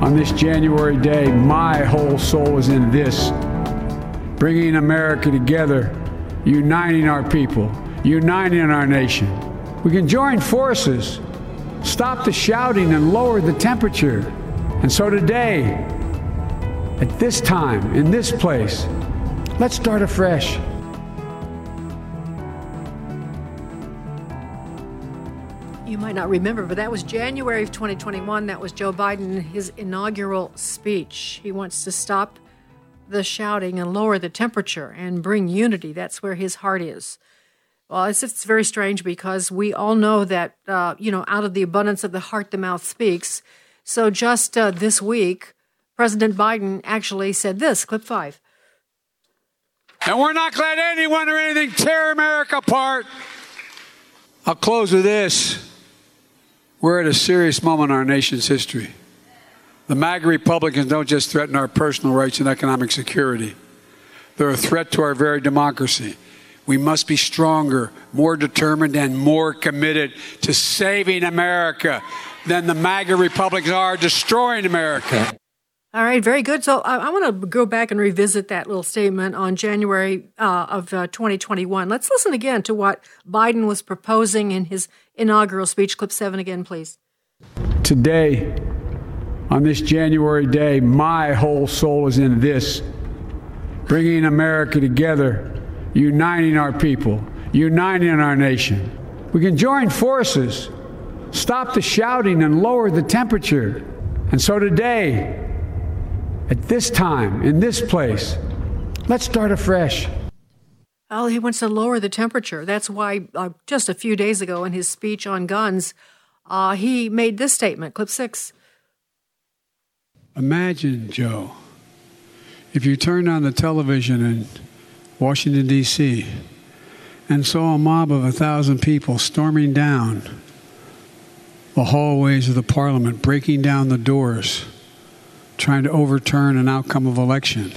on this January day, my whole soul is in this, bringing America together, uniting our people, uniting our nation. We can join forces, stop the shouting and lower the temperature. And so today, at this time, in this place, let's start afresh. You might not remember, but that was January of 2021. That was Joe Biden, his inaugural speech. He wants to stop the shouting and lower the temperature and bring unity. That's where his heart is. Well, it's very strange because we all know that, out of the abundance of the heart, the mouth speaks. So just this week, President Biden actually said this, clip 5. And we're not glad anyone or anything tear America apart. I'll close with this. We're at a serious moment in our nation's history. The MAGA Republicans don't just threaten our personal rights and economic security. They're a threat to our very democracy. We must be stronger, more determined, and more committed to saving America than the MAGA Republicans are destroying America. All right, very good. So I want to go back and revisit that little statement on January of 2021. Let's listen again to what Biden was proposing in his inaugural speech. Clip 7 again, please. Today, on this January day, my whole soul is in this, bringing America together, uniting our people, uniting our nation. We can join forces, stop the shouting and lower the temperature. And so today, at this time, in this place, let's start afresh. Well, he wants to lower the temperature. That's why just a few days ago in his speech on guns, he made this statement, clip 6. Imagine, Joe, if you turned on the television in Washington, D.C. and saw a mob of 1,000 people storming down the hallways of the parliament, breaking down the doors, trying to overturn an outcome of election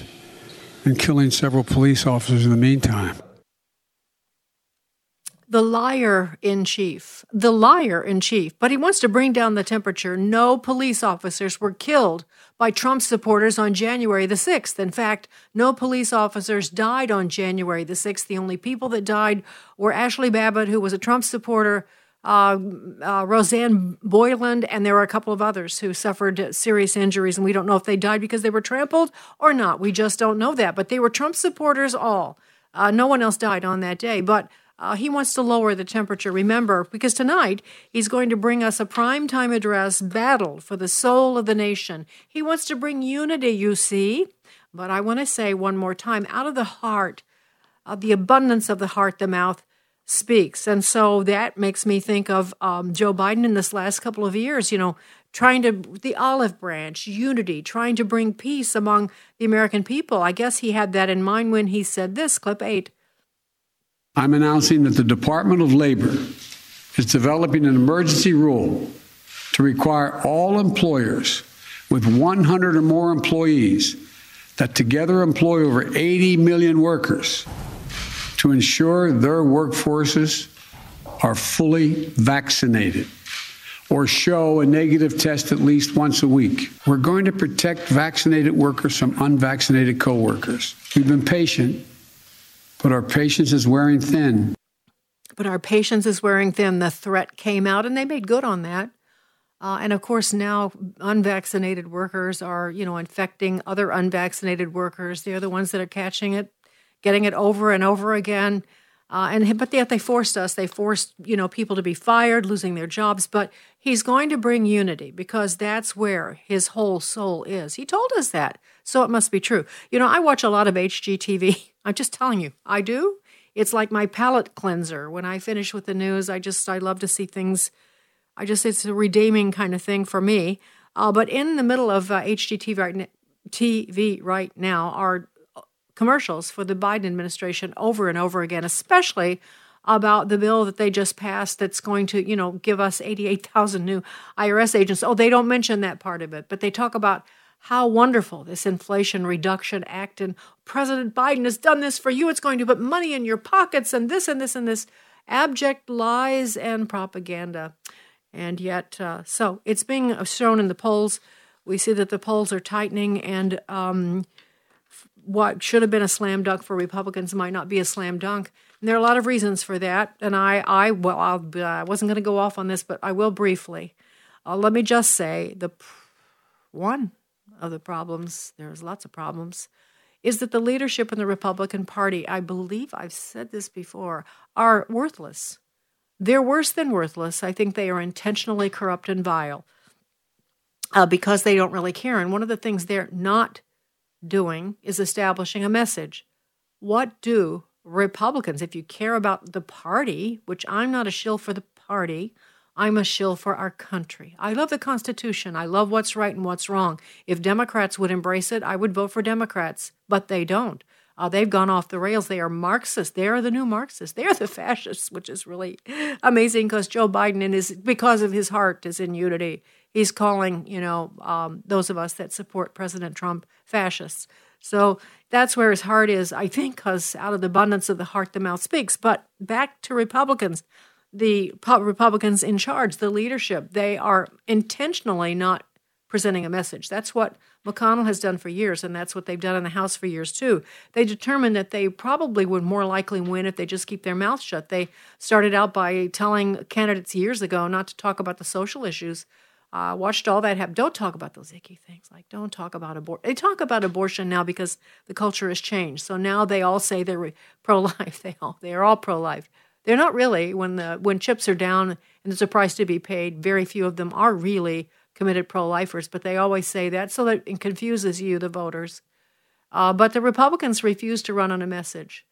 and killing several police officers in the meantime. The liar in chief. But he wants to bring down the temperature. No police officers were killed by Trump supporters on January the 6th. In fact, no police officers died on January the 6th. The only people that died were Ashley Babbitt, who was a Trump supporter, Roseanne Boyland, and there were a couple of others who suffered serious injuries, and we don't know if they died because they were trampled or not. We just don't know that. But they were Trump supporters all. No one else died on that day. But he wants to lower the temperature, remember, because tonight he's going to bring us a primetime address, Battle for the Soul of the Nation. He wants to bring unity, you see. But I want to say one more time, out of the heart, the abundance of the heart, the mouth speaks. And so that makes me think of Joe Biden in this last couple of years, the olive branch, unity, trying to bring peace among the American people. I guess he had that in mind when he said this, clip 8. I'm announcing that the Department of Labor is developing an emergency rule to require all employers with 100 or more employees that together employ over 80 million workers to ensure their workforces are fully vaccinated or show a negative test at least once a week. We're going to protect vaccinated workers from unvaccinated coworkers. We've been patient, but our patience is wearing thin. The threat came out, and they made good on that. And, of course, now unvaccinated workers are, infecting other unvaccinated workers. They're the ones that are catching it, getting it over and over again. But yet they forced us. They forced, people to be fired, losing their jobs. But he's going to bring unity because that's where his whole soul is. He told us that, so it must be true. I watch a lot of HGTV. I'm just telling you, I do. It's like my palate cleanser. When I finish with the news, I love to see things. It's a redeeming kind of thing for me. But in the middle of HGTV right now are commercials for the Biden administration over and over again, especially about the bill that they just passed that's going to, give us 88,000 new IRS agents. Oh, they don't mention that part of it, but they talk about how wonderful this Inflation Reduction Act and President Biden has done this for you. It's going to put money in your pockets and this and this and this. Abject lies and propaganda. And yet, so it's being shown in the polls. We see that the polls are tightening, and what should have been a slam dunk for Republicans might not be a slam dunk. And there are a lot of reasons for that. And I wasn't going to go off on this, but I will briefly. Let me just say one of the problems, there's lots of problems, is that the leadership in the Republican Party, I believe I've said this before, are worthless. They're worse than worthless. I think they are intentionally corrupt and vile because they don't really care. And one of the things they're not doing is establishing a message. What do Republicans, if you care about the party, which I'm not a shill for the party, I'm a shill for our country. I love the Constitution. I love what's right and what's wrong. If Democrats would embrace it, I would vote for Democrats, but they don't. They've gone off the rails. They are Marxists. They are the new Marxists. They are the fascists, which is really amazing because Joe Biden, because of his heart, is in unity. He's calling, those of us that support President Trump fascists. So that's where his heart is, I think, because out of the abundance of the heart, the mouth speaks. But back to Republicans. The Republicans in charge, the leadership, they are intentionally not presenting a message. That's what McConnell has done for years, and that's what they've done in the House for years, too. They determined that they probably would more likely win if they just keep their mouth shut. They started out by telling candidates years ago not to talk about the social issues. Watched all that happen. Don't talk about those icky things. Like, don't talk about abortion. They talk about abortion now because the culture has changed. So now they all say they're pro-life. They're all pro-life. They're not really. When chips are down and there's a price to be paid, very few of them are really committed pro-lifers, but they always say that so that it confuses you, the voters. But the Republicans refuse to run on a message.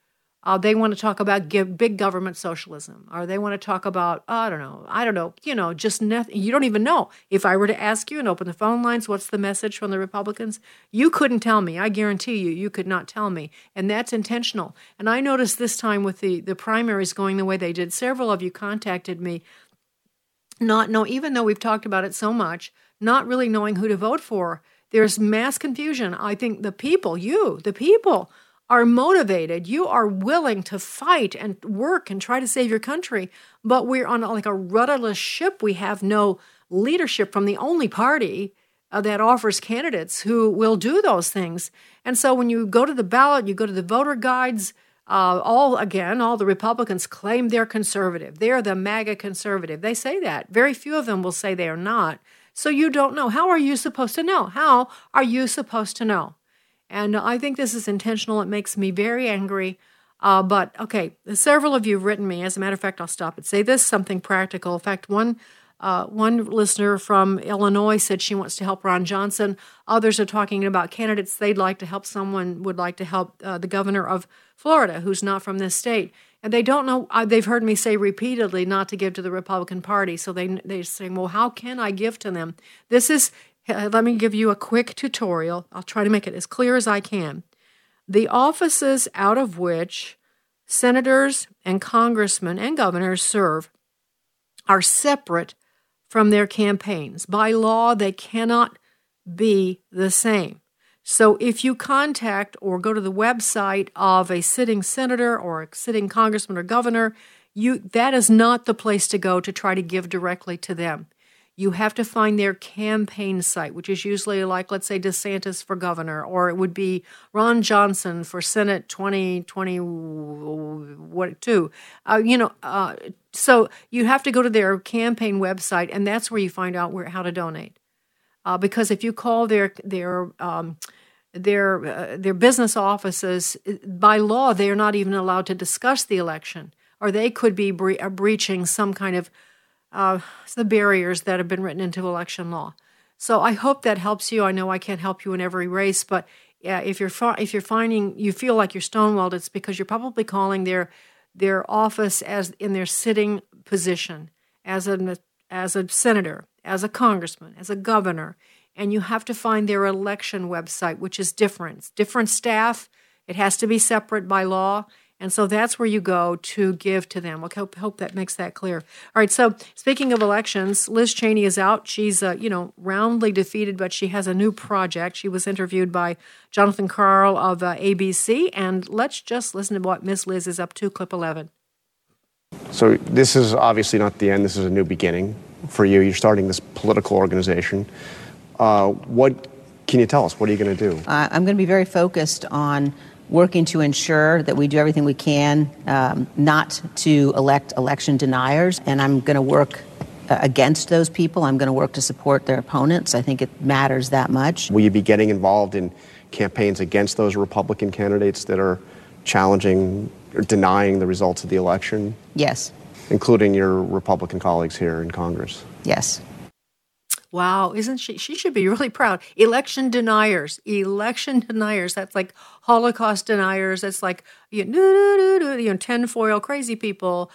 They want to talk about big government socialism, or they want to talk about, I don't know, just nothing. You don't even know. If I were to ask you and open the phone lines, what's the message from the Republicans? You couldn't tell me. I guarantee you could not tell me. And that's intentional. And I noticed this time with the primaries going the way they did, several of you contacted me, even though we've talked about it so much, not really knowing who to vote for. There's mass confusion. I think the people are motivated. You are willing to fight and work and try to save your country, but we're on like a rudderless ship. We have no leadership from the only party that offers candidates who will do those things. And so when you go to the ballot, you go to the voter guides, all the Republicans claim they're conservative. They're the MAGA conservative. They say that. Very few of them will say they are not. So you don't know. How are you supposed to know? How are you supposed to know? And I think this is intentional. It makes me very angry. But, okay, several of you have written me. As a matter of fact, I'll stop and say this, something practical. In fact, one listener from Illinois said she wants to help Ron Johnson. Others are talking about candidates they'd like to help. Someone would like to help the governor of Florida, who's not from this state. And they don't know. They've heard me say repeatedly not to give to the Republican Party. So they're saying, well, how can I give to them? Let me give you a quick tutorial. I'll try to make it as clear as I can. The offices out of which senators and congressmen and governors serve are separate from their campaigns. By law, they cannot be the same. So if you contact or go to the website of a sitting senator or a sitting congressman or governor, that is not the place to go to try to give directly to them. You have to find their campaign site, which is usually like, let's say, DeSantis for governor, or it would be Ron Johnson for Senate 2022. So you have to go to their campaign website, and that's where you find out how to donate. Because if you call their their business offices. By law, they are not even allowed to discuss the election, or they could be breaching some kind of the barriers that have been written into election law. So I hope that helps you. I know I can't help you in every race, but yeah, if you're finding you feel like you're stonewalled, it's because you're probably calling their office as in their sitting position as a senator, as a congressman, as a governor, and you have to find their election website, which is different. It's different staff. It has to be separate by law. And so that's where you go to give to them. We'll hope that makes that clear. All right, so speaking of elections, Liz Cheney is out. She's, roundly defeated, but she has a new project. She was interviewed by Jonathan Karl of ABC, and let's just listen to what Miss Liz is up to, clip 11. So this is obviously not the end. This is a new beginning for you. You're starting this political organization. What can you tell us? What are you going to do? I'm going to be very focused on working to ensure that we do everything we can not to elect election deniers. And I'm going to work against those people. I'm going to work to support their opponents. I think it matters that much. Will you be getting involved in campaigns against those Republican candidates that are challenging or denying the results of the election? Yes. Including your Republican colleagues here in Congress? Yes. Wow, isn't she? She should be really proud. Election deniers. That's like Holocaust deniers. That's like tinfoil crazy people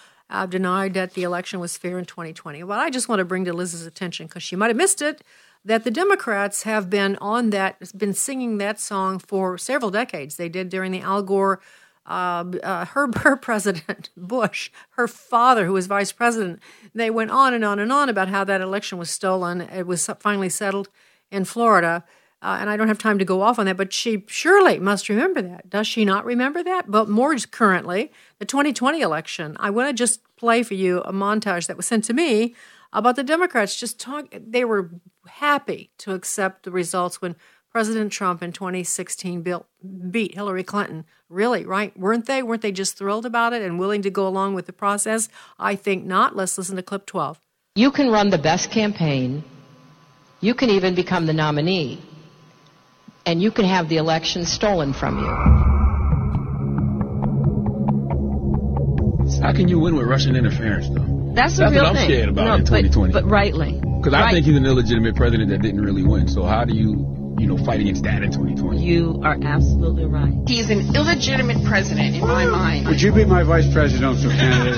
denied that the election was fair in 2020. Well, I just want to bring to Liz's attention because she might have missed it that the Democrats have been singing that song for several decades. They did during the Al Gore. Her president, Bush, her father, who was vice president, they went on and on and on about how that election was stolen. It was finally settled in Florida. And I don't have time to go off on that, but she surely must remember that. Does she not remember that? But more currently, the 2020 election, I want to just play for you a montage that was sent to me about the Democrats. They were happy to accept the results when President Trump in 2016 beat Hillary Clinton. Really, right? Weren't they just thrilled about it and willing to go along with the process? I think not. Let's listen to clip 12. You can run the best campaign. You can even become the nominee. And you can have the election stolen from you. How can you win with Russian interference, though? That's the real thing. I'm scared about in 2020. But rightly. Because I think he's an illegitimate president that didn't really win. So how do you fight against that in 2020. You are absolutely right. He is an illegitimate president in my mind. Would you be my vice presidential candidate?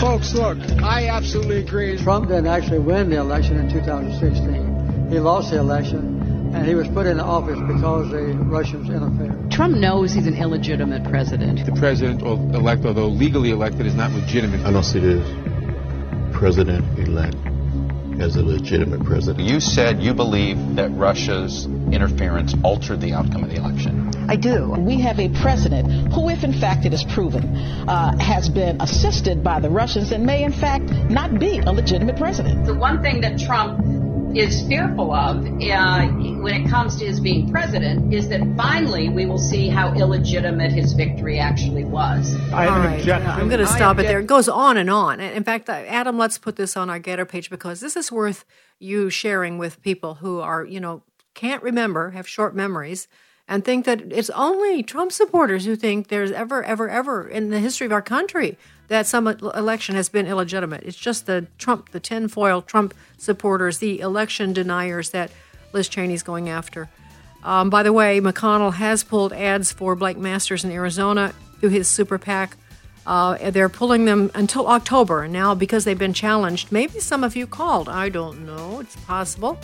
Folks, look, I absolutely agree. Trump didn't actually win the election in 2016. He lost the election, and he was put in office because the Russians interfered. Trump knows he's an illegitimate president. The president-elect, although legally elected, is not legitimate. I don't see the president-elect as a legitimate president. You said you believe that Russia's interference altered the outcome of the election. I do. We have a president who, if in fact it is proven, has been assisted by the Russians and may in fact not be a legitimate president. The one thing that Trump is fearful of when it comes to his being president is that finally we will see how illegitimate his victory actually was. I have an objection. I'm going to stop it there. It goes on and on. In fact, Adam, let's put this on our Getter page because this is worth you sharing with people who are, can't remember, have short memories, and think that it's only Trump supporters who think there's ever in the history of our country that some election has been illegitimate. It's just the tinfoil Trump supporters, the election deniers that Liz Cheney's going after. By the way, McConnell has pulled ads for Blake Masters in Arizona through his super PAC. They're pulling them until October. And now, because they've been challenged, maybe some of you called. I don't know. It's possible.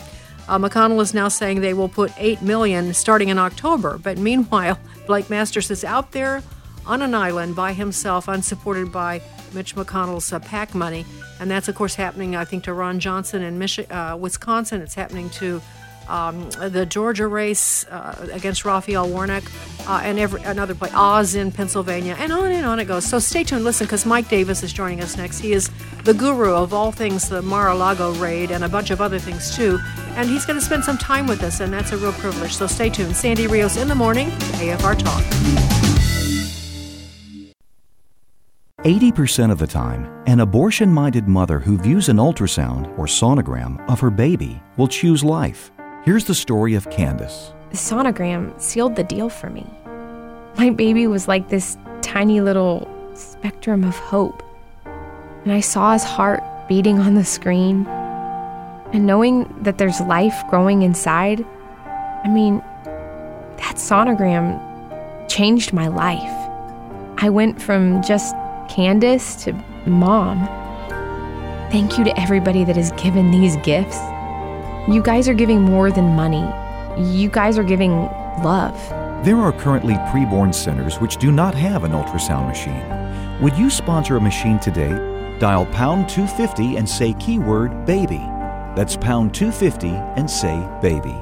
McConnell is now saying they will put 8 million starting in October. But meanwhile, Blake Masters is out there on an island by himself, unsupported by Mitch McConnell's PAC money. And that's, of course, happening, I think, to Ron Johnson in Wisconsin. It's happening to the Georgia race against Raphael Warnock, and another play, Oz in Pennsylvania, and on it goes. So stay tuned, listen, because Mike Davis is joining us next. He is the guru of all things the Mar-a-Lago raid and a bunch of other things, too. And he's going to spend some time with us, and that's a real privilege. So stay tuned. Sandy Rios in the morning, AFR Talk. 80% of the time, an abortion-minded mother who views an ultrasound or sonogram of her baby will choose life. Here's the story of Candace, The sonogram sealed the deal for me. My baby was like this tiny little spectrum of hope. And I saw his heart beating on the screen. And knowing that there's life growing inside, I mean, that sonogram changed my life. I went from just Candace to mom. Thank you to everybody that has given these gifts. You guys are giving more than money. You guys are giving love. There are currently preborn centers which do not have an ultrasound machine. Would you sponsor a machine today? Dial pound 250 and say keyword baby. That's pound 250 and say baby.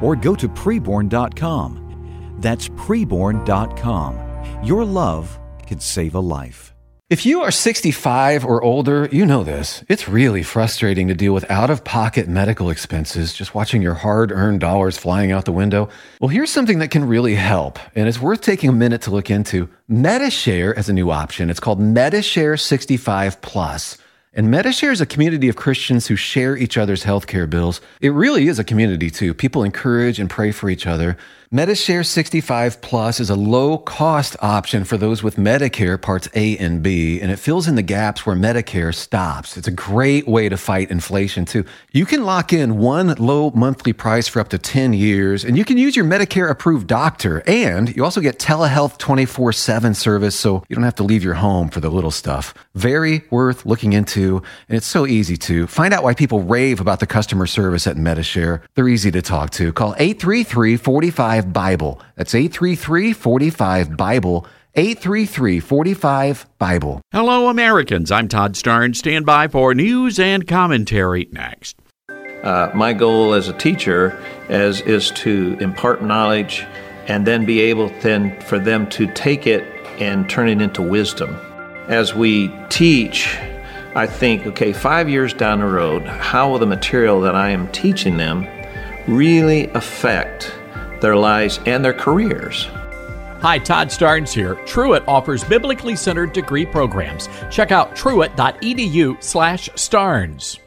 Or go to preborn.com. That's preborn.com. Your love could save a life. If you are 65 or older, you know this. It's really frustrating to deal with out-of-pocket medical expenses, just watching your hard-earned dollars flying out the window. Well, here's something that can really help, and it's worth taking a minute to look into. MediShare has a new option. It's called MediShare 65 Plus. And MediShare is a community of Christians who share each other's healthcare bills. It really is a community, too. People encourage and pray for each other. MediShare 65 Plus is a low-cost option for those with Medicare Parts A and B, and it fills in the gaps where Medicare stops. It's a great way to fight inflation, too. You can lock in one low monthly price for up to 10 years, and you can use your Medicare-approved doctor, and you also get telehealth 24/7 service, so you don't have to leave your home for the little stuff. Very worth looking into, and it's so easy to. Find out why people rave about the customer service at MediShare. They're easy to talk to. Call 833-45 Bible. That's 833-45-BIBLE. 833-45-BIBLE. Hello, Americans. I'm Todd Starnes. Stand by for news and commentary next. My goal as a teacher is to impart knowledge and then be able then for them to take it and turn it into wisdom. As we teach, I think, okay, 5 years down the road, how will the material that I am teaching them really affect their lives and their careers? Hi, Todd Starnes here. Truett offers biblically centered degree programs. Check out truett.edu/Starnes.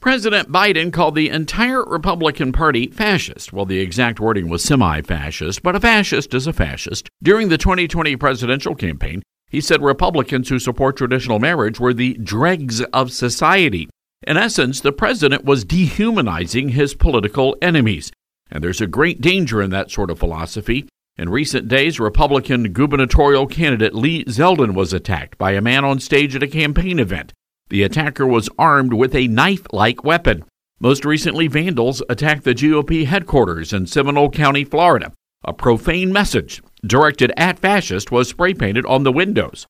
President Biden called the entire Republican Party fascist. Well, the exact wording was semi-fascist, but a fascist is a fascist. During the 2020 presidential campaign, he said Republicans who support traditional marriage were the dregs of society. In essence, the president was dehumanizing his political enemies. And there's a great danger in that sort of philosophy. In recent days, Republican gubernatorial candidate Lee Zeldin was attacked by a man on stage at a campaign event. The attacker was armed with a knife-like weapon. Most recently, vandals attacked the GOP headquarters in Seminole County, Florida. A profane message directed at fascists was spray-painted on the windows.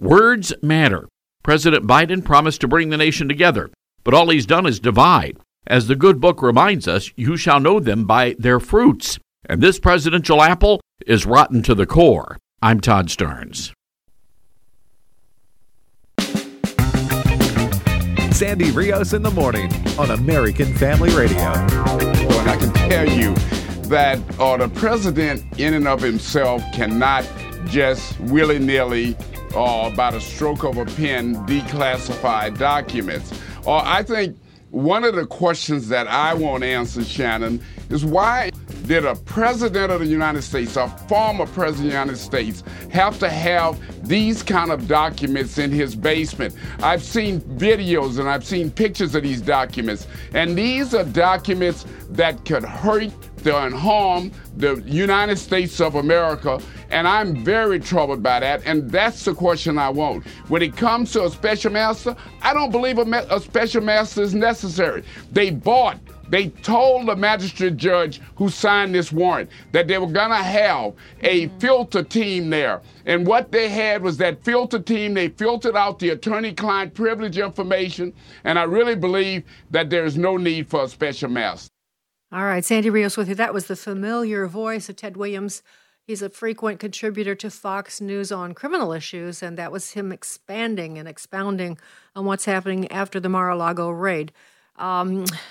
Words matter. President Biden promised to bring the nation together, but all he's done is divide. As the good book reminds us, you shall know them by their fruits. And this presidential apple is rotten to the core. I'm Todd Starnes. Sandy Rios in the morning on American Family Radio. Well, and I can tell you that the president in and of himself cannot just willy-nilly or by the stroke of a pen declassify documents. I think one of the questions that I won't answer, Shannon, is why did a president of the United States, a former president of the United States, have to have these kind of documents in his basement? I've seen videos and I've seen pictures of these documents, and these are documents that could hurt and harm the United States of America, and I'm very troubled by that, and that's the question I want. When it comes to a special master, I don't believe a special master is necessary. They told the magistrate judge who signed this warrant that they were gonna have a filter team there. And what they had was that filter team, they filtered out the attorney-client privilege information, and I really believe that there's no need for a special master. All right, Sandy Rios with you. That was the familiar voice of Ted Williams. He's a frequent contributor to Fox News on criminal issues, and that was him expanding and expounding on what's happening after the Mar-a-Lago raid.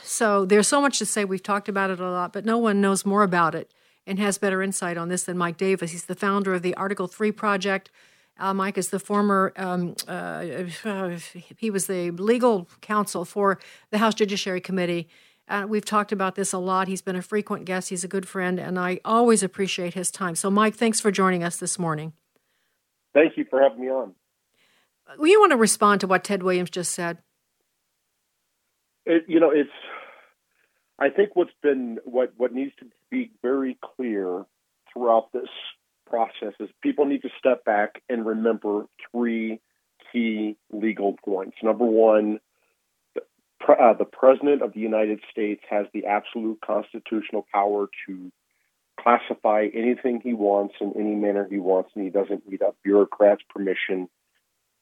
So there's so much to say. We've talked about it a lot, but no one knows more about it and has better insight on this than Mike Davis. He's the founder of the Article 3 Project. Mike is the former, he was the legal counsel for the House Judiciary Committee. We've talked about this a lot. He's been a frequent guest. He's a good friend, and I always appreciate his time. So, Mike, thanks for joining us this morning. Thank you for having me on. You want to respond to what Ted Williams just said? I think what needs to be very clear throughout this process is people need to step back and remember three key legal points. Number one, the President of the United States has the absolute constitutional power to classify anything he wants in any manner he wants, and he doesn't need a bureaucrat's permission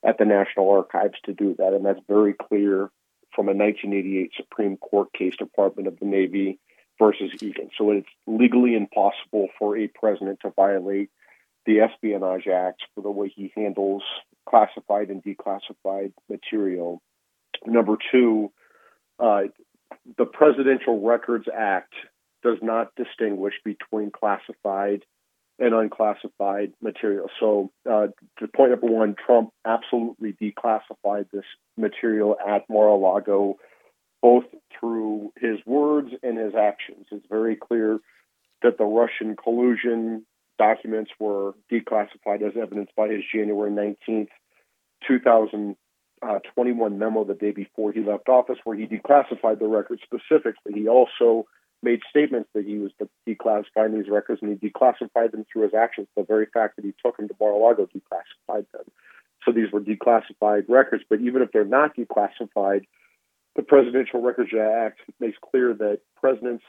at the National Archives to do that. And that's very clear from a 1988 Supreme Court case, Department of the Navy versus Egan. So it's legally impossible for a president to violate the Espionage Act for the way he handles classified and declassified material. Number two, the Presidential Records Act does not distinguish between classified and unclassified material. So to point number one, Trump absolutely declassified this material at Mar-a-Lago, both through his words and his actions. It's very clear that the Russian collusion documents were declassified as evidenced by his January 19th, 2021 memo the day before he left office, where he declassified the records specifically. He also made statements that he was declassifying these records, and he declassified them through his actions. The very fact that he took them to Mar-a-Lago declassified them. So these were declassified records. But even if they're not declassified, the Presidential Records Act makes clear that presidents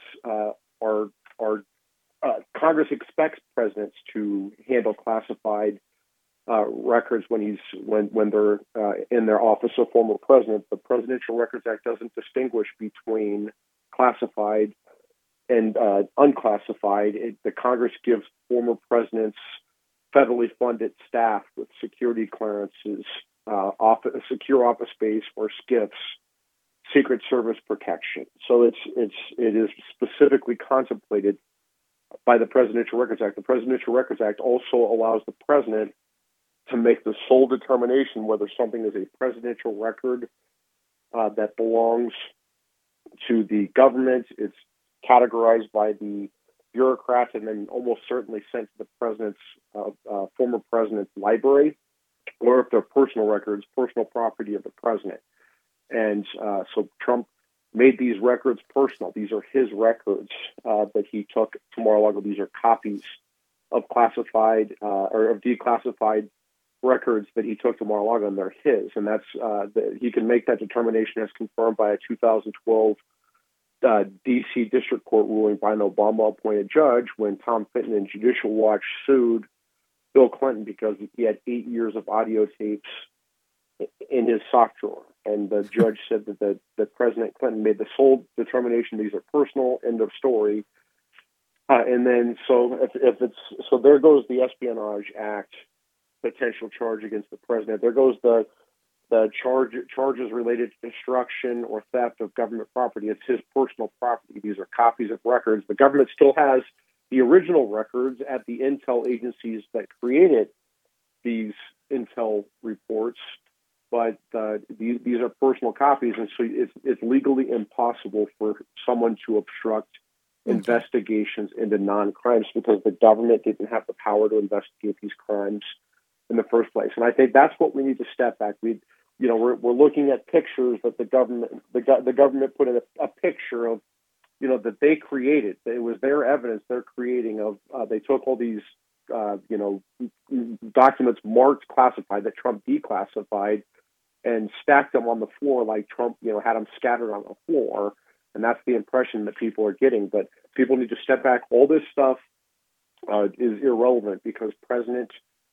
Congress expects presidents to handle classified records when they're in their office of former president. The Presidential Records Act doesn't distinguish between classified and unclassified. The Congress gives former presidents federally funded staff with security clearances, secure office space or SCIFs, Secret Service protection. So it is specifically contemplated by the Presidential Records Act. The Presidential Records Act also allows the president to make the sole determination whether something is a presidential record that belongs to the government. It's categorized by the bureaucrats and then almost certainly sent to the president's former president's library, or if they're personal records, personal property of the president. And so Trump made these records personal. These are his records that he took to Mar-a-Lago. These are copies of classified or of declassified records that he took to Mar-a-Lago, and they're his. And that's he can make that determination as confirmed by a 2012 D.C. District Court ruling by an Obama-appointed judge when Tom Fitton and Judicial Watch sued Bill Clinton because he had 8 years of audio tapes in his sock drawer. And the judge said that President Clinton made the sole determination these are personal, end of story. So there goes the Espionage Act potential charge against the president. There goes the charges related to destruction or theft of government property. It's his personal property. These are copies of records. The government still has the original records at the intel agencies that created these intel reports, but these are personal copies, and so it's legally impossible for someone to obstruct investigations into non-crimes because the government didn't have the power to investigate these crimes in the first place. And I think that's what we need to step back. We're looking at pictures that the government put in a picture of, that they created. It was their evidence they're creating of. They took all these documents marked classified that Trump declassified and stacked them on the floor like Trump, had them scattered on the floor. And that's the impression that people are getting. But people need to step back. All this stuff is irrelevant because President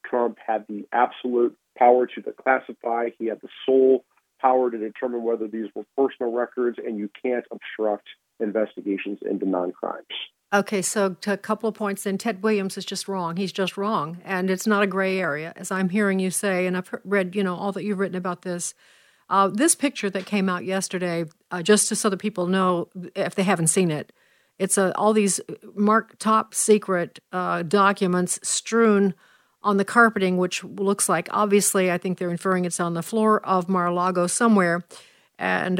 Trump had the absolute power to declassify. He had the sole power to determine whether these were personal records, and you can't obstruct investigations into non-crimes. Okay, so to a couple of points then. Ted Williams is just wrong. He's just wrong. And it's not a gray area, as I'm hearing you say, and I've read, all that you've written about this. This picture that came out yesterday, so that people know, if they haven't seen it, it's all these marked top secret documents strewn on the carpeting, which looks like, obviously, I think they're inferring it's on the floor of Mar-a-Lago somewhere. And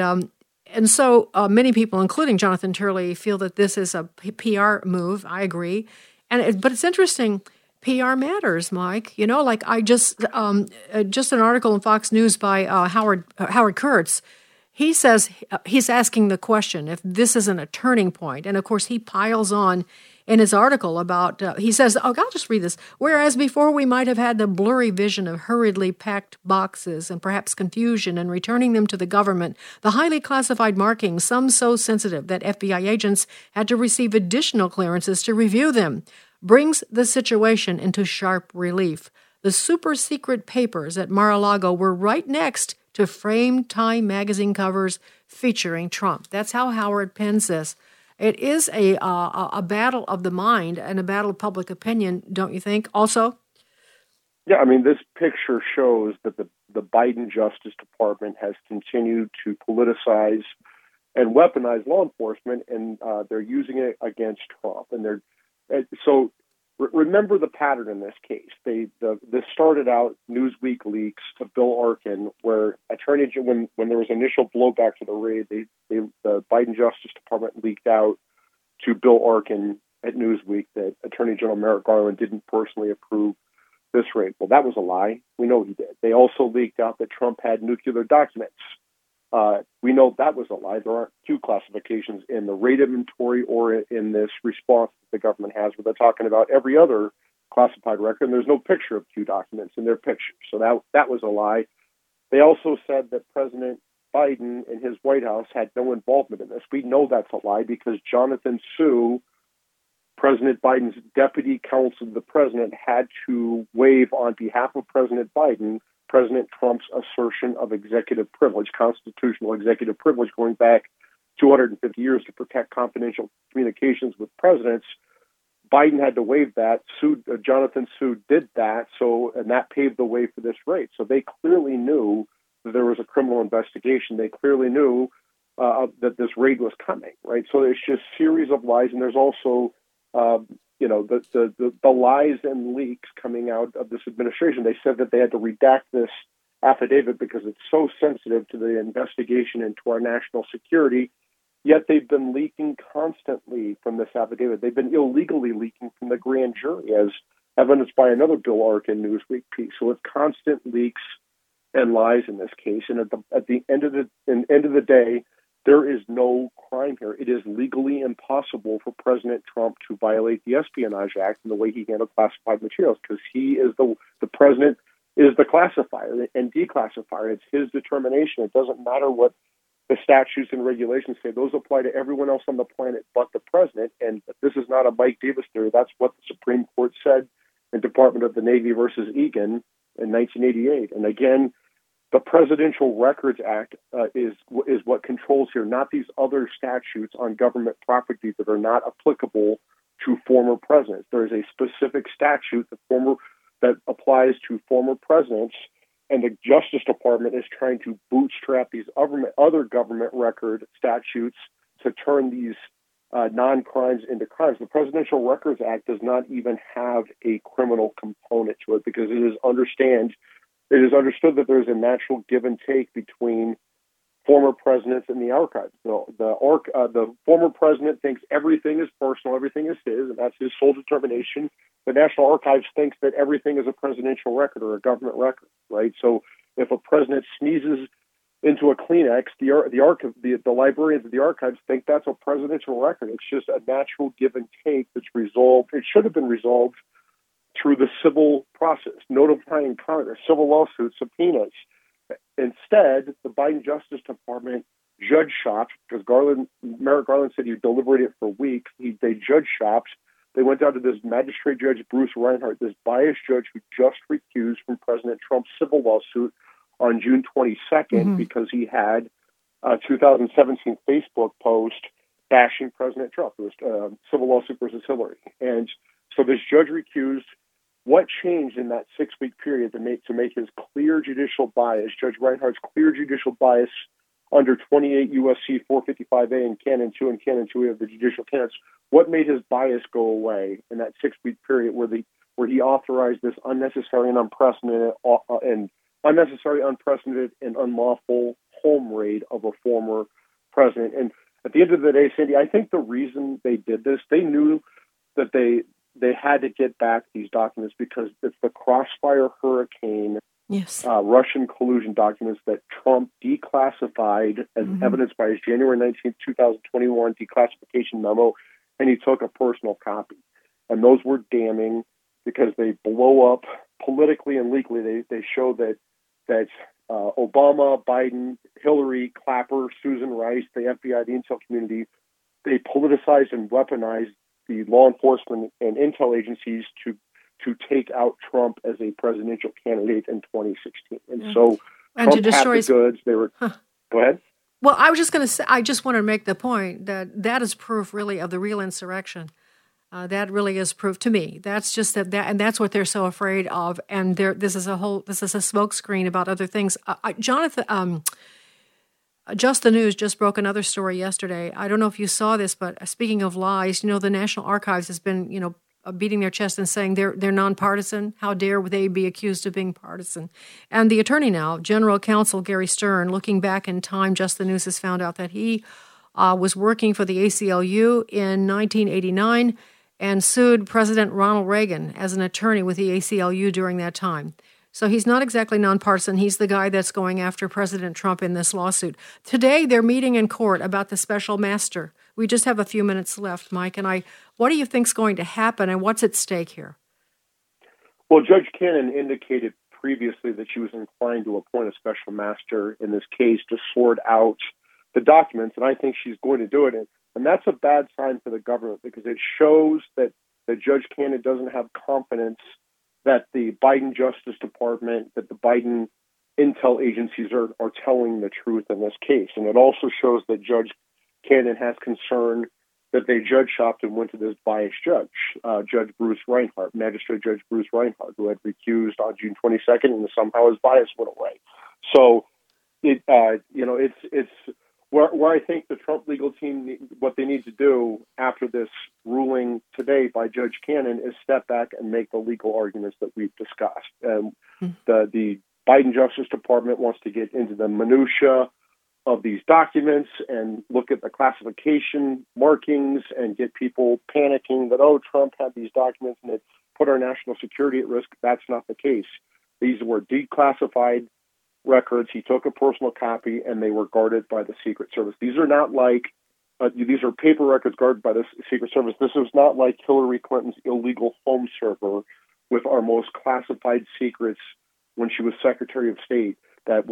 And so many people, including Jonathan Turley, feel that this is a PR move. I agree. But it's interesting. PR matters, Mike. You know, like I just an article in Fox News by Howard Kurtz. He says he's asking the question if this isn't a turning point. And, of course, he piles on in his article about, he says, oh, I'll just read this. Whereas before we might have had the blurry vision of hurriedly packed boxes and perhaps confusion and returning them to the government, the highly classified markings, some so sensitive that FBI agents had to receive additional clearances to review them, brings the situation into sharp relief. The super-secret papers at Mar-a-Lago were right next to framed Time magazine covers featuring Trump. That's how Howard pens this. It is a battle of the mind and a battle of public opinion, don't you think, also? Yeah, I mean, this picture shows that the Biden Justice Department has continued to politicize and weaponize law enforcement, and they're using it against Trump. And so remember the pattern in this case. This started out Newsweek leaks to Bill Arkin, where when there was initial blowback to the raid, the Biden Justice Department leaked out to Bill Arkin at Newsweek that Attorney General Merrick Garland didn't personally approve this raid. Well, that was a lie. We know he did. They also leaked out that Trump had nuclear documents. We know that was a lie. There aren't two classifications in the raid inventory or in this response that the government has, where they're talking about every other classified record, and there's no picture of two documents in their picture. So that was a lie. They also said that President Biden and his White House had no involvement in this. We know that's a lie because Jonathan Sue, President Biden's deputy counsel to the president, had to waive on behalf of President Biden President Trump's assertion of executive privilege, constitutional executive privilege, going back 250 years to protect confidential communications with presidents. Biden had to waive that. Jonathan Sue did that, and that paved the way for this raid. So they clearly knew that there was a criminal investigation. They clearly knew that this raid was coming, right? So it's just a series of lies, and there's also the lies and leaks coming out of this administration. They said that they had to redact this affidavit because it's so sensitive to the investigation into our national security, yet they've been leaking constantly from this affidavit. They've been illegally leaking from the grand jury, as evidenced by another Bill Arkin Newsweek piece. So it's constant leaks and lies in this case. And at the end of the day, there is no crime here. It is legally impossible for President Trump to violate the Espionage Act in the way he handled classified materials, because he is the president is the classifier and declassifier. It's his determination. It doesn't matter what the statutes and regulations say. Those apply to everyone else on the planet but the president. And this is not a Mike Davis theory. That's what the Supreme Court said in Department of the Navy versus Egan in 1988. And again, the Presidential Records Act is what controls here, not these other statutes on government property that are not applicable to former presidents. There is a specific statute that applies to former presidents, and the Justice Department is trying to bootstrap these other government record statutes to turn these non-crimes into crimes. The Presidential Records Act does not even have a criminal component to it because it is understood that there is a natural give and take between former presidents and the archives. The former president thinks everything is personal, everything is his, and that's his sole determination. The National Archives thinks that everything is a presidential record or a government record, right? So if a president sneezes into a Kleenex, the librarians of the archives think that's a presidential record. It's just a natural give and take that's resolved. It should have been resolved through the civil process, notifying Congress, civil lawsuits, subpoenas. Instead, the Biden Justice Department judge shopped, because Merrick Garland said he deliberated for weeks. They judge shopped. They went down to this magistrate judge, Bruce Reinhart, this biased judge who just recused from President Trump's civil lawsuit on June 22nd because he had a 2017 Facebook post bashing President Trump. It was civil lawsuit versus Hillary. And so this judge recused. What changed in that 6-week period to make his clear judicial bias, Judge Reinhart's clear judicial bias under 28 U.S.C. 455A and Canon 2 and Canon 2 of the judicial canons, what made his bias go away in that 6-week period where he authorized this unnecessary, unprecedented, and unlawful home raid of a former president. And at the end of the day, Sandy, I think the reason they did this, they knew that they had to get back these documents because it's the Crossfire Hurricane Russian collusion documents that Trump declassified as evidenced by his January 19, 2021 declassification memo, and he took a personal copy. And those were damning because they blow up politically and legally. They show that Obama, Biden, Hillary, Clapper, Susan Rice, the FBI, the intel community, they politicized and weaponized the law enforcement and intel agencies to take out Trump as a presidential candidate in 2016. And so and Trump had the goods. They were Go ahead. Well, I was just going to say, I just wanted to make the point that is proof really of the real insurrection. That really is proof to me. That's just that, and that's what they're so afraid of. And this is a smokescreen about other things. Jonathan, Just the News just broke another story yesterday. I don't know if you saw this, but speaking of lies, the National Archives has been, beating their chest and saying they're nonpartisan. How dare they be accused of being partisan? And the attorney now, General Counsel Gary Stern, looking back in time, Just the News has found out that he was working for the ACLU in 1989. And sued President Ronald Reagan as an attorney with the ACLU during that time. So he's not exactly nonpartisan. He's the guy that's going after President Trump in this lawsuit. Today, they're meeting in court about the special master. We just have a few minutes left, Mike. And what do you think's going to happen, and what's at stake here? Well, Judge Cannon indicated previously that she was inclined to appoint a special master in this case to sort out the documents, and I think she's going to do it. And that's a bad sign for the government because it shows that Judge Cannon doesn't have confidence that the Biden Justice Department, that the Biden intel agencies are telling the truth in this case. And it also shows that Judge Cannon has concern that they judge-shopped and went to this biased judge, Judge Bruce Reinhart, Magistrate Judge Bruce Reinhart, who had recused on June 22nd, and somehow his bias went away. So, it's where I think the Trump legal team, what they need to do after this ruling today by Judge Cannon is step back and make the legal arguments that we've discussed. The Biden Justice Department wants to get into the minutia of these documents and look at the classification markings and get people panicking that, Trump had these documents and it put our national security at risk. That's not the case. These were declassified records. He took a personal copy, and they were guarded by the Secret Service. These are not like these are paper records guarded by the Secret Service. This is not like Hillary Clinton's illegal home server with our most classified secrets when she was Secretary of State. That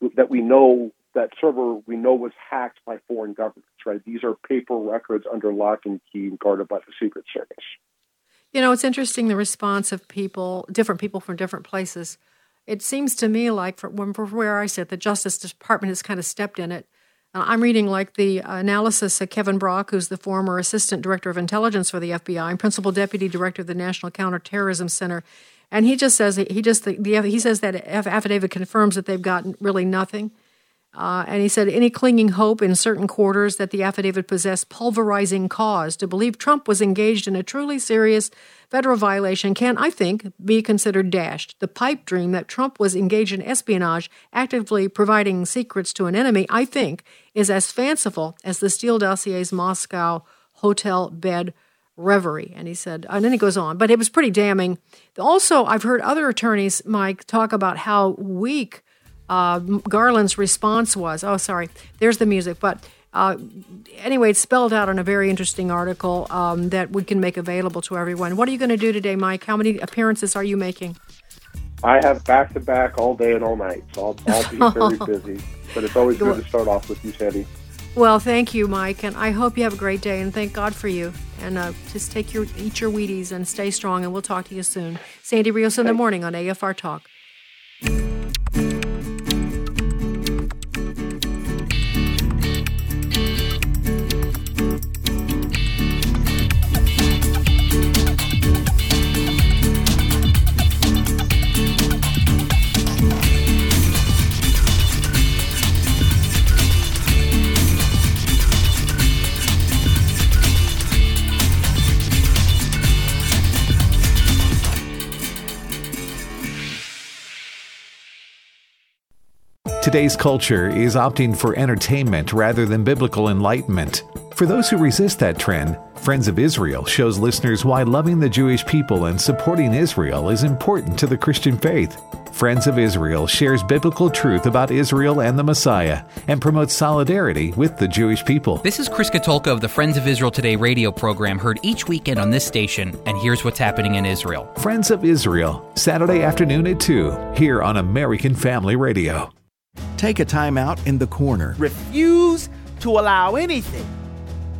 we know that server was hacked by foreign governments. Right? These are paper records under lock and key, guarded by the Secret Service. It's interesting the response of different people from different places. It seems to me like, from where I sit, the Justice Department has kind of stepped in it. I'm reading the analysis of Kevin Brock, who's the former Assistant Director of Intelligence for the FBI and Principal Deputy Director of the National Counterterrorism Center, and he just says that affidavit confirms that they've gotten really nothing. And he said any clinging hope in certain quarters that the affidavit possessed pulverizing cause to believe Trump was engaged in a truly serious federal violation can, I think, be considered dashed. The pipe dream that Trump was engaged in espionage, actively providing secrets to an enemy, I think, is as fanciful as the Steele dossier's Moscow hotel bed reverie. And he said, and then he goes on, but it was pretty damning. Also, I've heard other attorneys, Mike, talk about how weak Garland's response was. Oh, sorry, there's the music. But anyway, it's spelled out in a very interesting article that we can make available to everyone. What are you going to do today, Mike? How many appearances are you making? I have back-to-back all day and all night, so I'll be very busy. But it's always good to start off with you, Sandy. Well, thank you, Mike, and I hope you have a great day, and thank God for you. And just eat your Wheaties and stay strong, and we'll talk to you soon. Sandy Rios in the morning on AFR Talk. Today's culture is opting for entertainment rather than biblical enlightenment. For those who resist that trend, Friends of Israel shows listeners why loving the Jewish people and supporting Israel is important to the Christian faith. Friends of Israel shares biblical truth about Israel and the Messiah and promotes solidarity with the Jewish people. This is Chris Katulka of the Friends of Israel Today radio program, heard each weekend on this station, and here's what's happening in Israel. Friends of Israel, Saturday afternoon at 2, here on American Family Radio. Take a time out in the corner. Refuse to allow anything,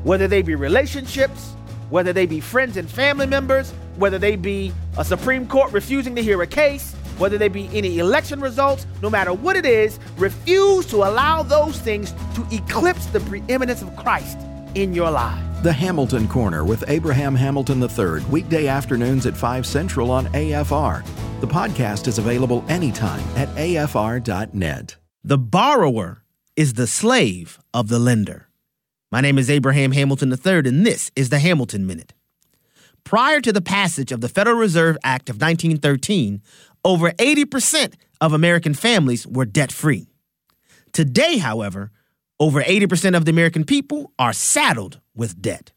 whether they be relationships, whether they be friends and family members, whether they be a Supreme Court refusing to hear a case, whether they be any election results, no matter what it is, refuse to allow those things to eclipse the preeminence of Christ in your life. The Hamilton Corner with Abraham Hamilton III, weekday afternoons at 5 Central on AFR. The podcast is available anytime at afr.net. The borrower is the slave of the lender. My name is Abraham Hamilton III, and this is the Hamilton Minute. Prior to the passage of the Federal Reserve Act of 1913, over 80% of American families were debt-free. Today, however, over 80% of the American people are saddled with debt.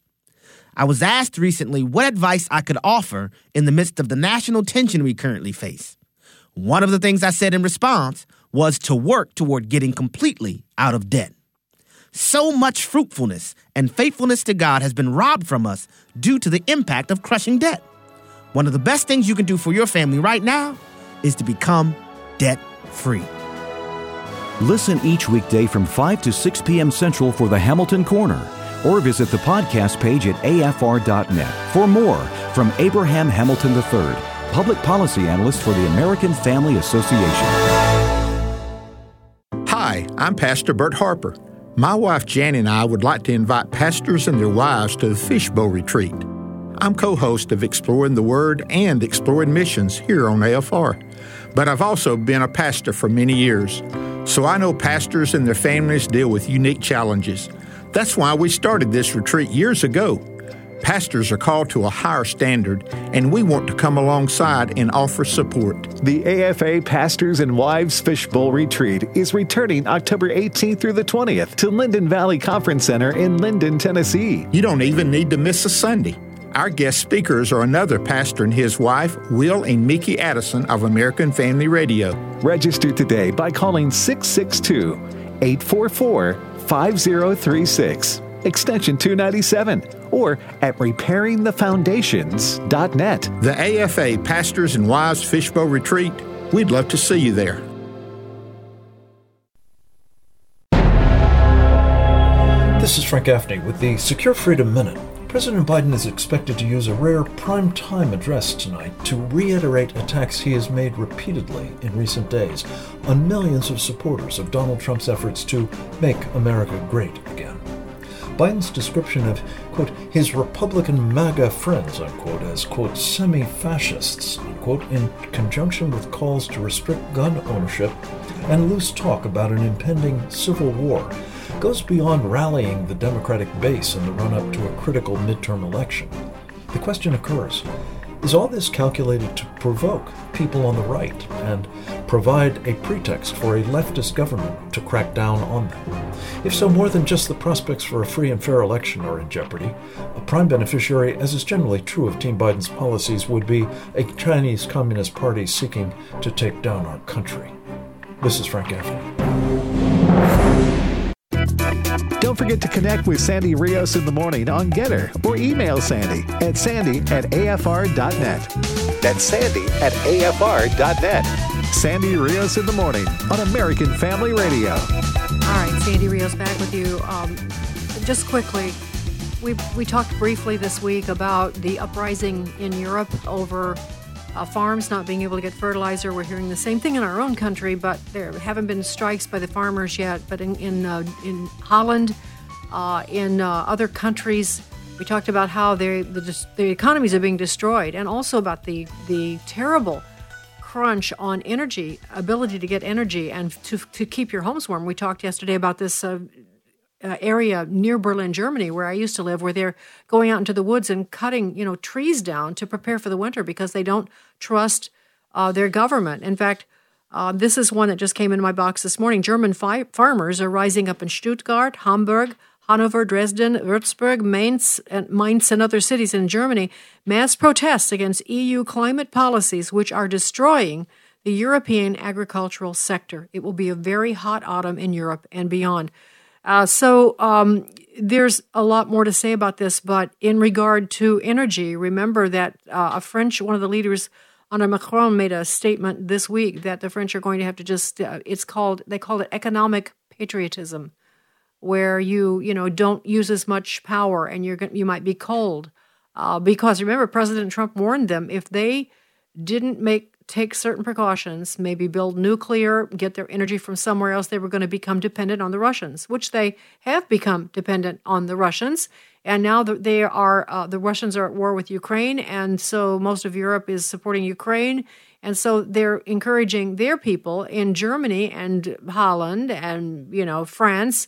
I was asked recently what advice I could offer in the midst of the national tension we currently face. One of the things I said in response was to work toward getting completely out of debt. So much fruitfulness and faithfulness to God has been robbed from us due to the impact of crushing debt. One of the best things you can do for your family right now is to become debt-free. Listen each weekday from 5 to 6 p.m. Central for the Hamilton Corner, or visit the podcast page at afr.net for more from Abraham Hamilton III, public policy analyst for the American Family Association. Hi, I'm Pastor Bert Harper. My wife Jan and I would like to invite pastors and their wives to the Fishbowl Retreat. I'm co-host of Exploring the Word and Exploring Missions here on AFR, but I've also been a pastor for many years, so I know pastors and their families deal with unique challenges. That's why we started this retreat years ago. Pastors are called to a higher standard, and we want to come alongside and offer support. The AFA Pastors and Wives Fishbowl Retreat is returning October 18th through the 20th to Linden Valley Conference Center in Linden, Tennessee. You don't even need to miss a Sunday. Our guest speakers are another pastor and his wife, Will and Mickey Addison of American Family Radio. Register today by calling 662-844-5036. Extension 297, or at repairingthefoundations.net. The AFA Pastors and Wives Fishbowl Retreat. We'd love to see you there. This is Frank Gaffney with the Secure Freedom Minute. President Biden is expected to use a rare prime-time address tonight to reiterate attacks he has made repeatedly in recent days on millions of supporters of Donald Trump's efforts to make America great again. Biden's description of, quote, his Republican MAGA friends, unquote, as, quote, semi-fascists, unquote, in conjunction with calls to restrict gun ownership and loose talk about an impending civil war, goes beyond rallying the Democratic base in the run-up to a critical midterm election. The question occurs, is all this calculated to provoke people on the right and provide a pretext for a leftist government to crack down on them? If so, more than just the prospects for a free and fair election are in jeopardy. A prime beneficiary, as is generally true of Team Biden's policies, would be a Chinese Communist Party seeking to take down our country. This is Frank Gaffney. Don't forget to connect with Sandy Rios in the morning on Getter, or email Sandy at afr.net. That's Sandy at afr.net. Sandy Rios in the morning on American Family Radio. All right, Sandy Rios back with you. Just quickly, we talked briefly this week about the uprising in Europe over farms not being able to get fertilizer. We're hearing the same thing in our own country, but there haven't been strikes by the farmers yet. But in Holland, in other countries, we talked about how the economies are being destroyed, and also about the terrible crunch on energy, ability to get energy and to keep your homes warm. We talked yesterday about this area near Berlin, Germany, where I used to live, where they're going out into the woods and cutting, trees down to prepare for the winter because they don't trust their government. In fact, This is one that just came in my box this morning. German farmers are rising up in Stuttgart, Hamburg, Hanover, Dresden, Würzburg, Mainz, and other cities in Germany. Mass protests against EU climate policies, which are destroying the European agricultural sector. It will be a very hot autumn in Europe and beyond. There's a lot more to say about this, but in regard to energy, remember that one of the leaders, Honoré Macron, made a statement this week that the French are going to have to they called it economic patriotism, where you don't use as much power and you might be cold, because remember President Trump warned them if they didn't take certain precautions, maybe build nuclear, get their energy from somewhere else, they were going to become dependent on the Russians, which they have become dependent on the Russians. And now the Russians are at war with Ukraine, and so most of Europe is supporting Ukraine. And so they're encouraging their people in Germany and Holland and, France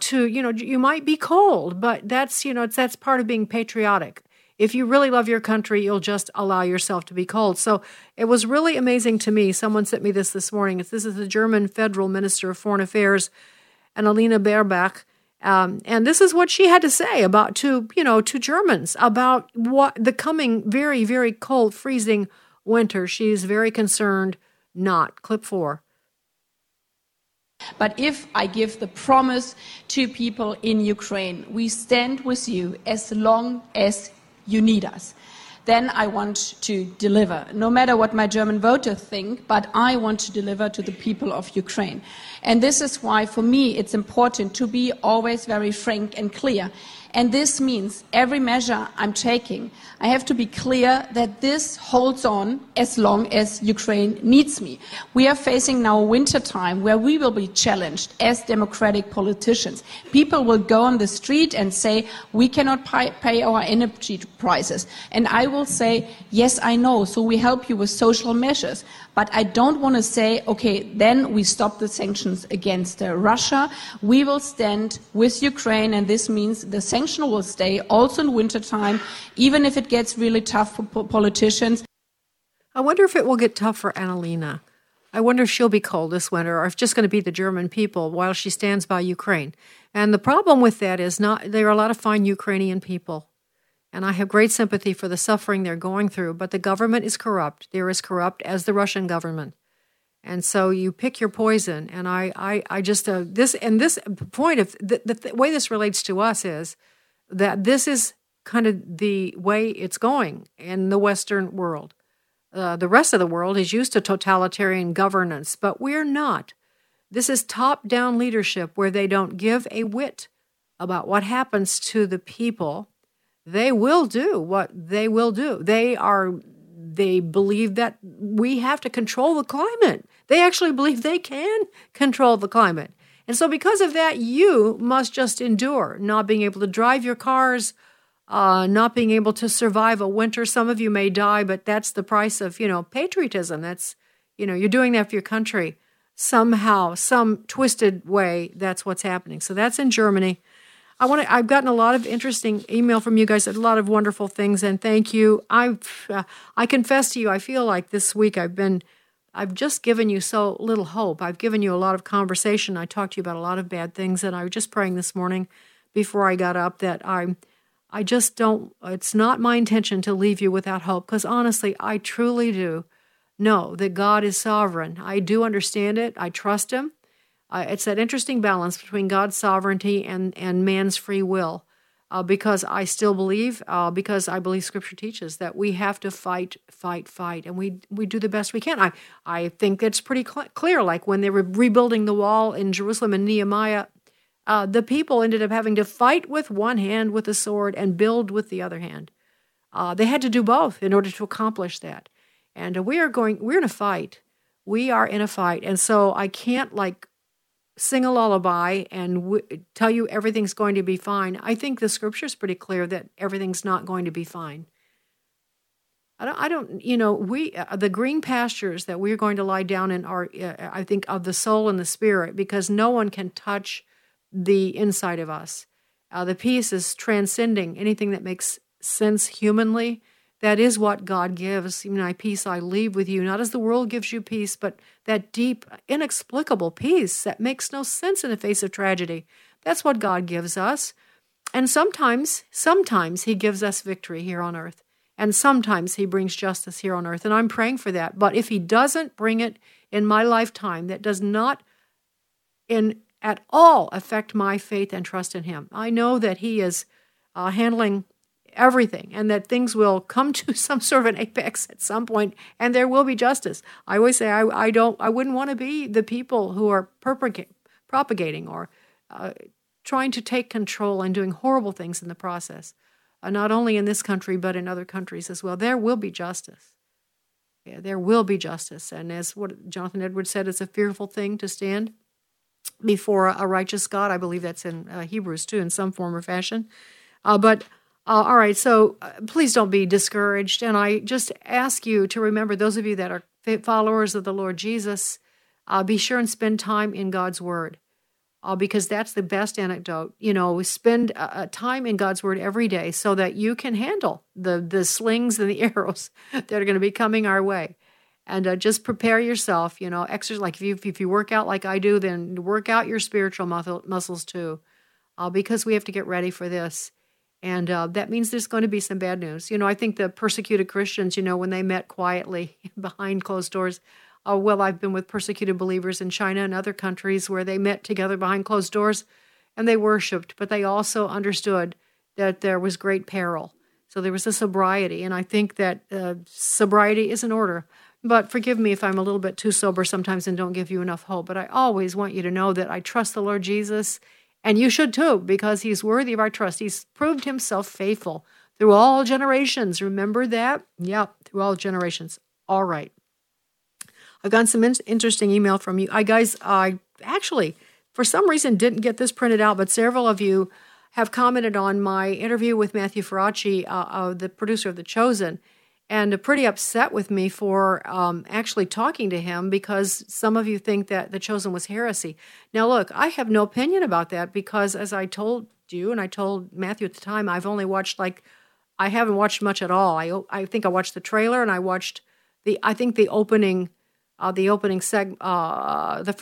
to, you might be cold, but that's, that's part of being patriotic. If you really love your country, you'll just allow yourself to be cold. So it was really amazing to me. Someone sent me this morning. This is the German Federal Minister of Foreign Affairs, Annalena Baerbock. And this is what she had to say about to Germans about what the coming very, very cold, freezing winter. She's very concerned. Not. Clip 4. But if I give the promise to people in Ukraine, we stand with you as long as you need us, then I want to deliver, no matter what my German voters think, but I want to deliver to the people of Ukraine. And this is why, for me, it's important to be always very frank and clear. And this means every measure I'm taking, I have to be clear that this holds on as long as Ukraine needs me. We are facing now a winter time where we will be challenged as democratic politicians. People will go on the street and say, we cannot pay our energy prices. And I will say, yes, I know, so we help you with social measures. But I don't want to say, okay, then we stop the sanctions against Russia. We will stand with Ukraine, and this means the sanctions will stay also in wintertime, even if it gets really tough for politicians. I wonder if it will get tough for Annalena. I wonder if she'll be cold this winter, or if it's just going to be the German people while she stands by Ukraine. And the problem with that is there are a lot of fine Ukrainian people. And I have great sympathy for the suffering they're going through, but the government is corrupt. They're as corrupt as the Russian government. And so you pick your poison. And this point of the way this relates to us is that this is kind of the way it's going in the Western world. The rest of the world is used to totalitarian governance, but we're not. This is top-down leadership where they don't give a whit about what happens to the people. They will do what they will do. They believe that we have to control the climate. They actually believe they can control the climate. And so because of that, you must just endure not being able to drive your cars, not being able to survive a winter. Some of you may die, but that's the price of, patriotism. That's, you're doing that for your country. Somehow, some twisted way, that's what's happening. So that's in Germany. I've gotten a lot of interesting email from you guys, a lot of wonderful things, and thank you. I confess to you, I feel like this week I've just given you so little hope. I've given you a lot of conversation. I talked to you about a lot of bad things, and I was just praying this morning before I got up that I just don't. It's not my intention to leave you without hope, because honestly, I truly do know that God is sovereign. I do understand it. I trust Him. It's that interesting balance between God's sovereignty and man's free will, because I still believe, because I believe Scripture teaches that we have to fight, and we do the best we can. I think it's pretty clear, like when they were rebuilding the wall in Jerusalem in Nehemiah, the people ended up having to fight with one hand with a sword and build with the other hand. They had to do both in order to accomplish that. And we're in a fight. We are in a fight, and so I can't, sing a lullaby and tell you everything's going to be fine. I think the Scripture's pretty clear that everything's not going to be fine. The green pastures that we're going to lie down in are, I think, of the soul and the spirit, because no one can touch the inside of us. The peace is transcending anything that makes sense humanly. That is what God gives. My peace I leave with you, not as the world gives you peace, but that deep, inexplicable peace that makes no sense in the face of tragedy. That's what God gives us. And sometimes he gives us victory here on earth. And sometimes he brings justice here on earth. And I'm praying for that. But if he doesn't bring it in my lifetime, that does not at all affect my faith and trust in him. I know that he is handling everything, and that things will come to some sort of an apex at some point, and there will be justice. I always say I wouldn't want to be the people who are propagating or trying to take control and doing horrible things in the process, not only in this country but in other countries as well. There will be justice. Yeah, there will be justice. And as what Jonathan Edwards said, it's a fearful thing to stand before a righteous God. I believe that's in Hebrews too, in some form or fashion. All right, so please don't be discouraged. And I just ask you to remember, those of you that are followers of the Lord Jesus, be sure and spend time in God's Word, because that's the best antidote. Spend time in God's Word every day so that you can handle the slings and the arrows that are going to be coming our way. And just prepare yourself, exercise. Like if you work out like I do, then work out your spiritual muscles too, because we have to get ready for this. And that means there's going to be some bad news. I think the persecuted Christians, when they met quietly behind closed doors, I've been with persecuted believers in China and other countries where they met together behind closed doors and they worshiped, but they also understood that there was great peril. So there was a sobriety, and I think that sobriety is in order. But forgive me if I'm a little bit too sober sometimes and don't give you enough hope, but I always want you to know that I trust the Lord Jesus. And you should too, because he's worthy of our trust. He's proved himself faithful through all generations. Remember that? Yeah, through all generations. All right. I've gotten some interesting email from you. I actually, for some reason, didn't get this printed out, but several of you have commented on my interview with Matthew Ferracci, the producer of The Chosen, and are pretty upset with me for actually talking to him, because some of you think that The Chosen was heresy. Now, look, I have no opinion about that, because as I told you and I told Matthew at the time, I've only watched, I haven't watched much at all. I think I watched the trailer, and I watched the opening, the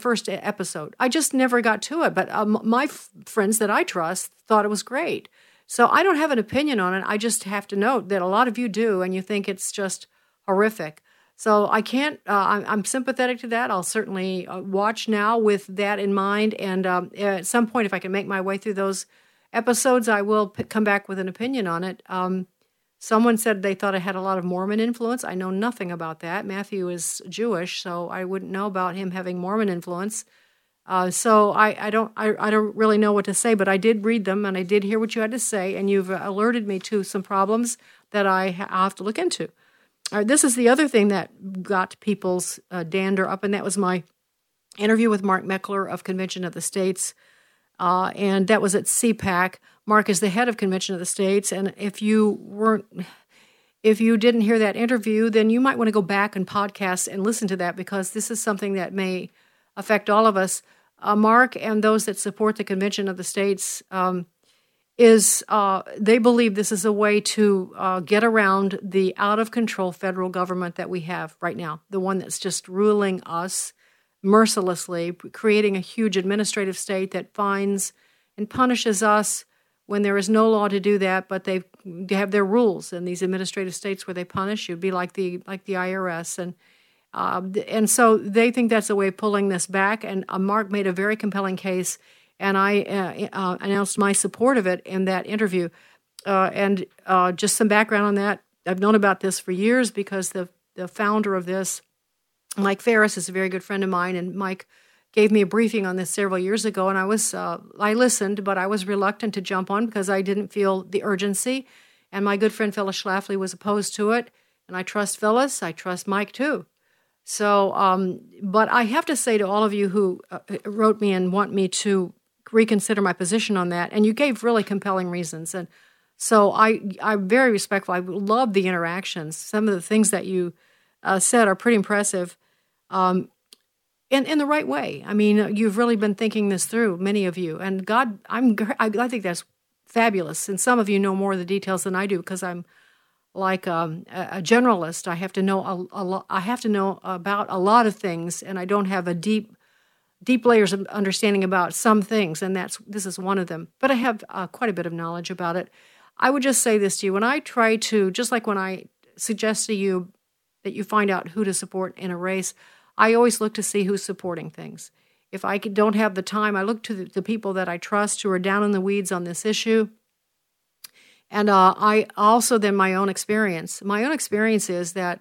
first episode. I just never got to it, but my friends that I trust thought it was great. So I don't have an opinion on it. I just have to note that a lot of you do, and you think it's just horrific. So I can't, I'm sympathetic to that. I'll certainly watch now with that in mind. And at some point, if I can make my way through those episodes, I will come back with an opinion on it. Someone said they thought it had a lot of Mormon influence. I know nothing about that. Matthew is Jewish, so I wouldn't know about him having Mormon influence. So I don't really know what to say, but I did read them and I did hear what you had to say, and you've alerted me to some problems that I have to look into. All right, this is the other thing that got people's dander up, and that was my interview with Mark Meckler of Convention of the States, and that was at CPAC. Mark is the head of Convention of the States, and if you didn't hear that interview, then you might want to go back and podcast and listen to that, because this is something that may affect all of us. Mark and those that support the Convention of the States, they believe this is a way to get around the out-of-control federal government that we have right now, the one that's just ruling us mercilessly, creating a huge administrative state that fines and punishes us when there is no law to do that, but they have their rules in these administrative states where they punish you. It'd be like the IRS, and so they think that's a way of pulling this back. And Mark made a very compelling case, and I announced my support of it in that interview. And just some background on that. I've known about this for years, because the founder of this, Mike Ferris, is a very good friend of mine, and Mike gave me a briefing on this several years ago, and I listened, but I was reluctant to jump on because I didn't feel the urgency. And my good friend Phyllis Schlafly was opposed to it, and I trust Phyllis. I trust Mike, too. So, but I have to say to all of you who wrote me and want me to reconsider my position on that, and you gave really compelling reasons, and so I'm very respectful. I love the interactions. Some of the things that you said are pretty impressive, and in the right way. I mean, you've really been thinking this through, many of you, and God, I think that's fabulous, and some of you know more of the details than I do, because I'm like a generalist. I have to know I have to know about a lot of things, and I don't have a deep layers of understanding about some things, and this is one of them. But I have quite a bit of knowledge about it. I would just say this to you. When I try to, just like when I suggest to you that you find out who to support in a race, I always look to see who's supporting things. If I don't have the time, I look to the people that I trust who are down in the weeds on this issue. And I also, then, my own experience is that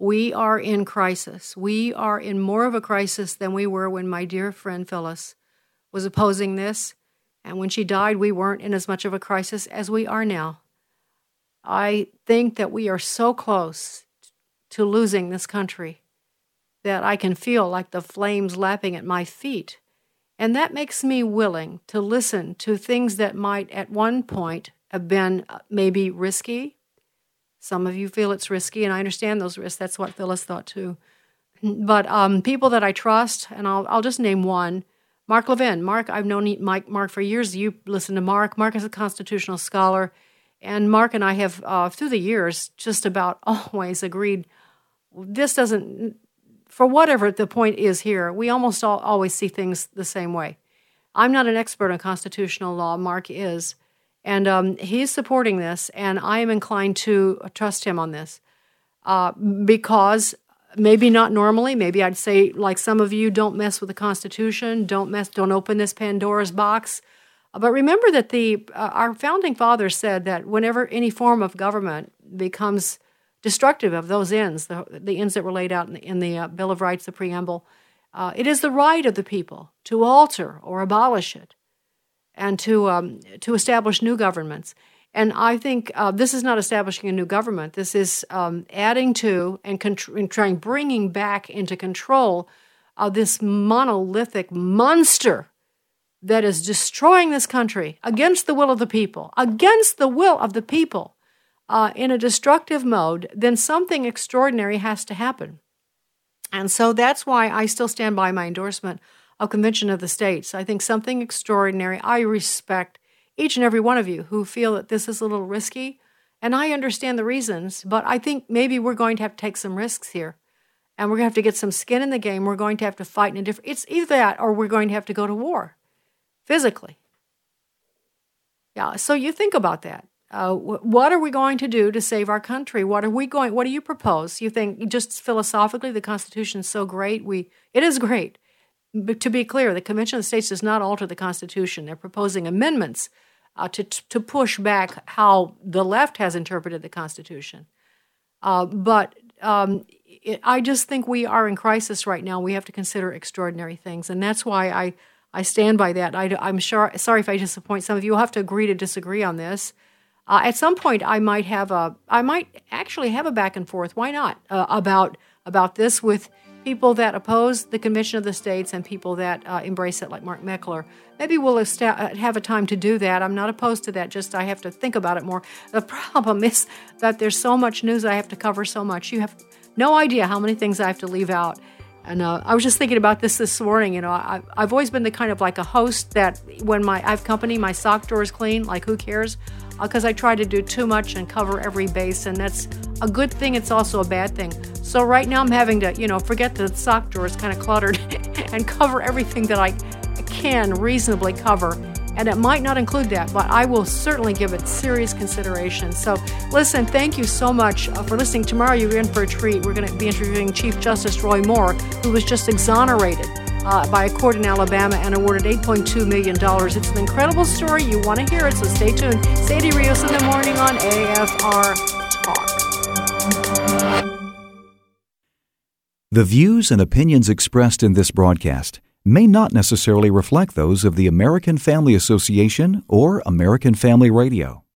we are in crisis. We are in more of a crisis than we were when my dear friend Phyllis was opposing this. And when she died, we weren't in as much of a crisis as we are now. I think that we are so close to losing this country that I can feel like the flames lapping at my feet. And that makes me willing to listen to things that might at one point have been maybe risky. Some of you feel it's risky, and I understand those risks. That's what Phyllis thought too. But people that I trust, and I'll just name one, Mark Levin. Mark, I've known Mark for years. You listen to Mark. Mark is a constitutional scholar. And Mark and I have, through the years, just about always agreed, this doesn't... For whatever the point is here, we almost always see things the same way. I'm not an expert on constitutional law. Mark is. And he's supporting this, and I am inclined to trust him on this. Because maybe not normally, maybe I'd say, like some of you, don't mess with the Constitution, don't open this Pandora's box. But remember that our founding fathers said that whenever any form of government becomes destructive of those ends, the ends that were laid out in the Bill of Rights, the preamble, it is the right of the people to alter or abolish it and to establish new governments. And I think this is not establishing a new government. This is adding to and trying bringing back into control this monolithic monster that is destroying this country against the will of the people. In a destructive mode, then something extraordinary has to happen. And so that's why I still stand by my endorsement of Convention of the States. I think something extraordinary. I respect each and every one of you who feel that this is a little risky, and I understand the reasons, but I think maybe we're going to have to take some risks here, and we're going to have to get some skin in the game. We're going to have to fight in a different... It's either that or we're going to have to go to war, physically. Yeah, so you think about that. What are we going to do to save our country? What do you propose? You think just philosophically the Constitution is so great? It is great. But to be clear, the Convention of the States does not alter the Constitution. They're proposing amendments to push back how the left has interpreted the Constitution. I just think we are in crisis right now. We have to consider extraordinary things, and that's why I stand by that. I'm sure. Sorry if I disappoint some of you. You'll have to agree to disagree on this. At some point, I might actually have a back and forth. Why not about this with people that oppose the Convention of the States and people that embrace it, like Mark Meckler. Maybe we'll have a time to do that. I'm not opposed to that. Just I have to think about it more. The problem is that there's so much news. I have to cover so much. You have no idea how many things I have to leave out. And I was just thinking about this morning. You know, I've always been the kind of like a host that when I have company, my sock drawer is clean. Like, who cares? Because I try to do too much and cover every base, and that's a good thing. It's also a bad thing. So right now I'm having to, forget the sock drawer is kind of cluttered and cover everything that I can reasonably cover. And it might not include that, but I will certainly give it serious consideration. So listen, thank you so much for listening. Tomorrow you're in for a treat. We're going to be interviewing Chief Justice Roy Moore, who was just exonerated by a court in Alabama and awarded $8.2 million. It's an incredible story. You want to hear it, so stay tuned. Sandy Rios in the morning on AFR Talk. The views and opinions expressed in this broadcast may not necessarily reflect those of the American Family Association or American Family Radio.